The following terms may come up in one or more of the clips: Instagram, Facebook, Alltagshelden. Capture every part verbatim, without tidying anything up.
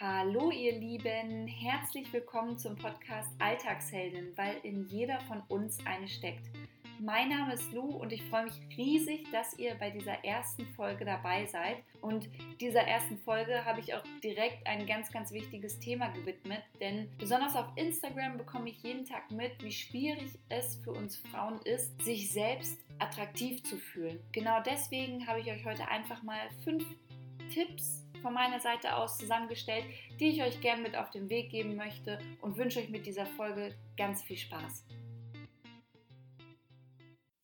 Hallo ihr Lieben, herzlich willkommen zum Podcast Alltagshelden, weil in jeder von uns eine steckt. Mein Name ist Lou und ich freue mich riesig, dass ihr bei dieser ersten Folge dabei seid. Und dieser ersten Folge habe ich auch direkt ein ganz, ganz wichtiges Thema gewidmet, denn besonders auf Instagram bekomme ich jeden Tag mit, wie schwierig es für uns Frauen ist, sich selbst attraktiv zu fühlen. Genau deswegen habe ich euch heute einfach mal fünf Tipps von meiner Seite aus zusammengestellt, die ich euch gerne mit auf den Weg geben möchte und wünsche euch mit dieser Folge ganz viel Spaß.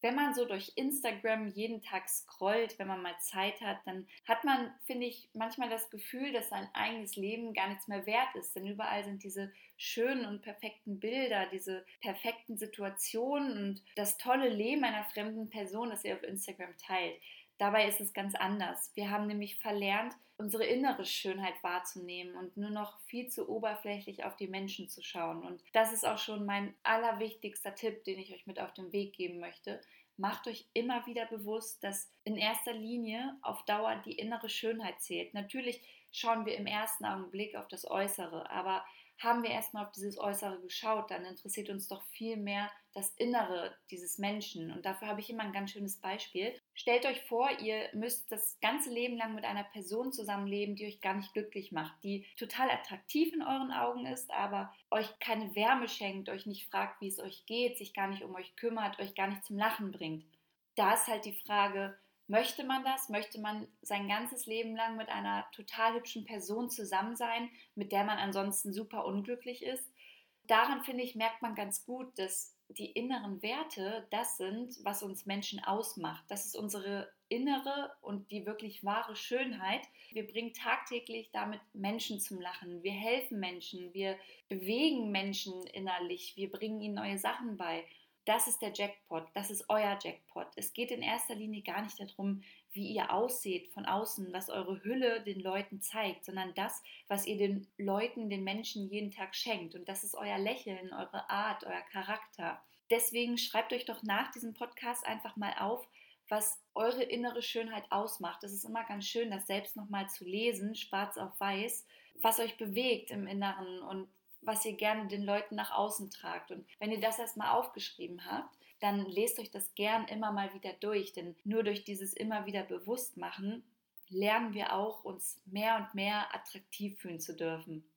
Wenn man so durch Instagram jeden Tag scrollt, wenn man mal Zeit hat, dann hat man, finde ich, manchmal das Gefühl, dass sein eigenes Leben gar nichts mehr wert ist. Denn überall sind diese schönen und perfekten Bilder, diese perfekten Situationen und das tolle Leben einer fremden Person, das ihr auf Instagram teilt. Dabei ist es ganz anders. Wir haben nämlich verlernt, unsere innere Schönheit wahrzunehmen und nur noch viel zu oberflächlich auf die Menschen zu schauen. Und das ist auch schon mein allerwichtigster Tipp, den ich euch mit auf den Weg geben möchte. Macht euch immer wieder bewusst, dass in erster Linie auf Dauer die innere Schönheit zählt. Natürlich schauen wir im ersten Augenblick auf das Äußere, aber haben wir erstmal auf dieses Äußere geschaut, dann interessiert uns doch viel mehr das Innere dieses Menschen. Und dafür habe ich immer ein ganz schönes Beispiel. Stellt euch vor, ihr müsst das ganze Leben lang mit einer Person zusammenleben, die euch gar nicht glücklich macht, die total attraktiv in euren Augen ist, aber euch keine Wärme schenkt, euch nicht fragt, wie es euch geht, sich gar nicht um euch kümmert, euch gar nicht zum Lachen bringt. Da ist halt die Frage, möchte man das? Möchte man sein ganzes Leben lang mit einer total hübschen Person zusammen sein, mit der man ansonsten super unglücklich ist? Daran, finde ich, merkt man ganz gut, dass die inneren Werte das sind, was uns Menschen ausmacht. Das ist unsere innere und die wirklich wahre Schönheit. Wir bringen tagtäglich damit Menschen zum Lachen. Wir helfen Menschen, wir bewegen Menschen innerlich, wir bringen ihnen neue Sachen bei. Das ist der Jackpot, das ist euer Jackpot. Es geht in erster Linie gar nicht darum, wie ihr ausseht von außen, was eure Hülle den Leuten zeigt, sondern das, was ihr den Leuten, den Menschen jeden Tag schenkt. Und das ist euer Lächeln, eure Art, euer Charakter. Deswegen schreibt euch doch nach diesem Podcast einfach mal auf, was eure innere Schönheit ausmacht. Es ist immer ganz schön, das selbst nochmal zu lesen, schwarz auf weiß, was euch bewegt im Inneren und was ihr gerne den Leuten nach außen tragt. Und wenn ihr das erstmal aufgeschrieben habt, dann lest euch das gern immer mal wieder durch, denn nur durch dieses immer wieder Bewusstmachen lernen wir auch, uns mehr und mehr attraktiv fühlen zu dürfen.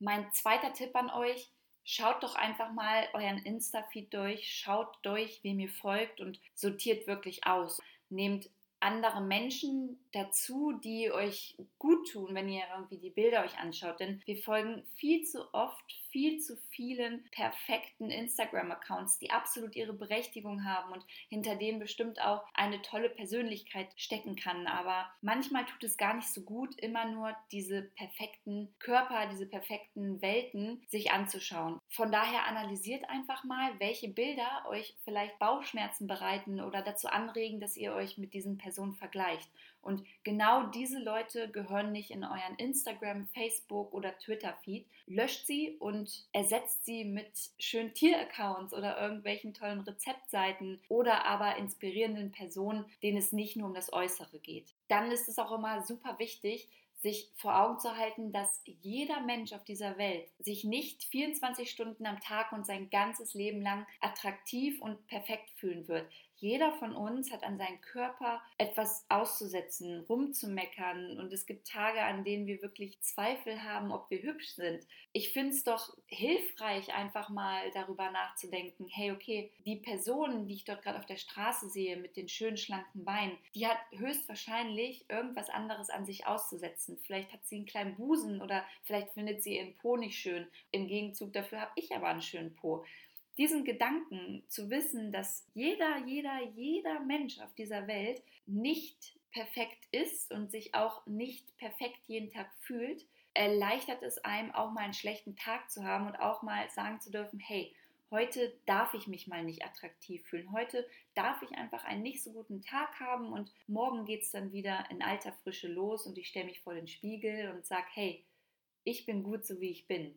Mein zweiter Tipp an euch, schaut doch einfach mal euren Insta-Feed durch, schaut durch, wem ihr folgt und sortiert wirklich aus. Nehmt andere Menschen dazu, die euch gut tun, wenn ihr irgendwie die Bilder euch anschaut. Denn wir folgen viel zu oft, viel zu vielen perfekten Instagram-Accounts, die absolut ihre Berechtigung haben und hinter denen bestimmt auch eine tolle Persönlichkeit stecken kann. Aber manchmal tut es gar nicht so gut, immer nur diese perfekten Körper, diese perfekten Welten sich anzuschauen. Von daher analysiert einfach mal, welche Bilder euch vielleicht Bauchschmerzen bereiten oder dazu anregen, dass ihr euch mit diesen Personen vergleicht. Und genau diese Leute gehören nicht in euren Instagram, Facebook oder Twitter-Feed. Löscht sie und ersetzt sie mit schönen Tier-Accounts oder irgendwelchen tollen Rezeptseiten oder aber inspirierenden Personen, denen es nicht nur um das Äußere geht. Dann ist es auch immer super wichtig, sich vor Augen zu halten, dass jeder Mensch auf dieser Welt sich nicht vierundzwanzig Stunden am Tag und sein ganzes Leben lang attraktiv und perfekt fühlen wird. Jeder von uns hat an seinem Körper etwas auszusetzen, rumzumeckern und es gibt Tage, an denen wir wirklich Zweifel haben, ob wir hübsch sind. Ich finde es doch hilfreich, einfach mal darüber nachzudenken, hey, okay, die Person, die ich dort gerade auf der Straße sehe mit den schönen, schlanken Beinen, die hat höchstwahrscheinlich irgendwas anderes an sich auszusetzen. Vielleicht hat sie einen kleinen Busen oder vielleicht findet sie ihren Po nicht schön. Im Gegenzug dafür habe ich aber einen schönen Po. Diesen Gedanken zu wissen, dass jeder, jeder, jeder Mensch auf dieser Welt nicht perfekt ist und sich auch nicht perfekt jeden Tag fühlt, erleichtert es einem auch mal einen schlechten Tag zu haben und auch mal sagen zu dürfen, hey, heute darf ich mich mal nicht attraktiv fühlen, heute darf ich einfach einen nicht so guten Tag haben und morgen geht es dann wieder in alter Frische los und ich stelle mich vor den Spiegel und sage, hey, ich bin gut, so wie ich bin.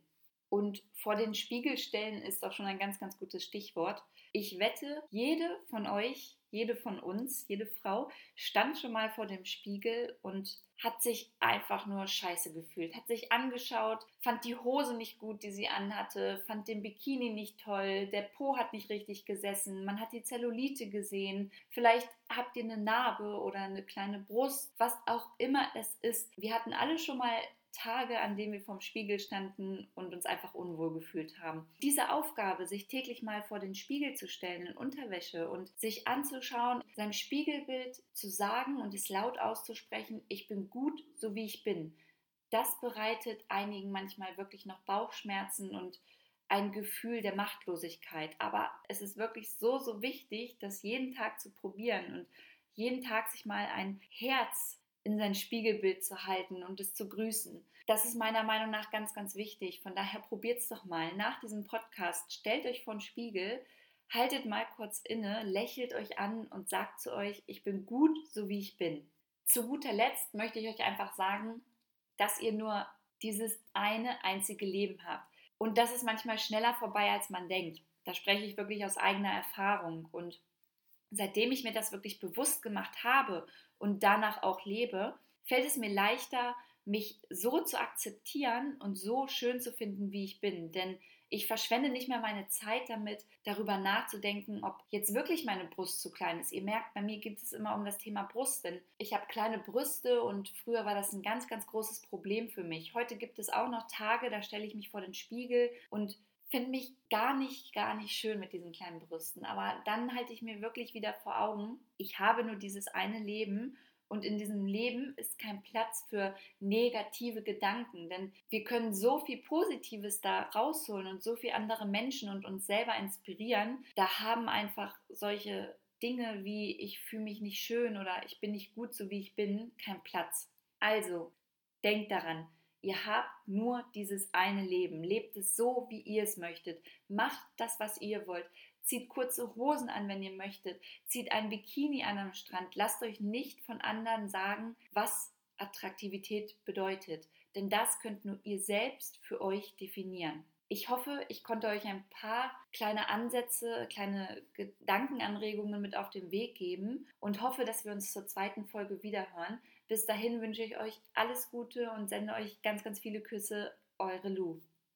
Und vor den Spiegel stellen ist auch schon ein ganz, ganz gutes Stichwort. Ich wette, jede von euch, jede von uns, jede Frau stand schon mal vor dem Spiegel und hat sich einfach nur scheiße gefühlt, hat sich angeschaut, fand die Hose nicht gut, die sie anhatte, fand den Bikini nicht toll, der Po hat nicht richtig gesessen, man hat die Zellulite gesehen, vielleicht habt ihr eine Narbe oder eine kleine Brust, was auch immer es ist. Wir hatten alle schon mal Tage, an denen wir vorm Spiegel standen und uns einfach unwohl gefühlt haben. Diese Aufgabe, sich täglich mal vor den Spiegel zu stellen in Unterwäsche und sich anzuschauen, sein Spiegelbild zu sagen und es laut auszusprechen, ich bin gut, so wie ich bin, das bereitet einigen manchmal wirklich noch Bauchschmerzen und ein Gefühl der Machtlosigkeit. Aber es ist wirklich so, so wichtig, das jeden Tag zu probieren und jeden Tag sich mal ein Herz in sein Spiegelbild zu halten und es zu grüßen. Das ist meiner Meinung nach ganz, ganz wichtig. Von daher probiert es doch mal. Nach diesem Podcast stellt euch vor den Spiegel, haltet mal kurz inne, lächelt euch an und sagt zu euch, ich bin gut, so wie ich bin. Zu guter Letzt möchte ich euch einfach sagen, dass ihr nur dieses eine einzige Leben habt. Und das ist manchmal schneller vorbei, als man denkt. Da spreche ich wirklich aus eigener Erfahrung. Und seitdem ich mir das wirklich bewusst gemacht habe und danach auch lebe, fällt es mir leichter, mich so zu akzeptieren und so schön zu finden, wie ich bin. Denn ich verschwende nicht mehr meine Zeit damit, darüber nachzudenken, ob jetzt wirklich meine Brust zu klein ist. Ihr merkt, bei mir geht es immer um das Thema Brust, denn ich habe kleine Brüste und früher war das ein ganz, ganz großes Problem für mich. Heute gibt es auch noch Tage, da stelle ich mich vor den Spiegel und finde mich gar nicht, gar nicht schön mit diesen kleinen Brüsten. Aber dann halte ich mir wirklich wieder vor Augen, ich habe nur dieses eine Leben und in diesem Leben ist kein Platz für negative Gedanken. Denn wir können so viel Positives da rausholen und so viel andere Menschen und uns selber inspirieren. Da haben einfach solche Dinge wie ich fühle mich nicht schön oder ich bin nicht gut, so wie ich bin, keinen Platz. Also, denkt daran. Ihr habt nur dieses eine Leben. Lebt es so, wie ihr es möchtet. Macht das, was ihr wollt. Zieht kurze Hosen an, wenn ihr möchtet. Zieht ein Bikini an am Strand. Lasst euch nicht von anderen sagen, was Attraktivität bedeutet. Denn das könnt nur ihr selbst für euch definieren. Ich hoffe, ich konnte euch ein paar kleine Ansätze, kleine Gedankenanregungen mit auf den Weg geben und hoffe, dass wir uns zur zweiten Folge wiederhören. Bis dahin wünsche ich euch alles Gute und sende euch ganz, ganz viele Küsse. Eure Lu.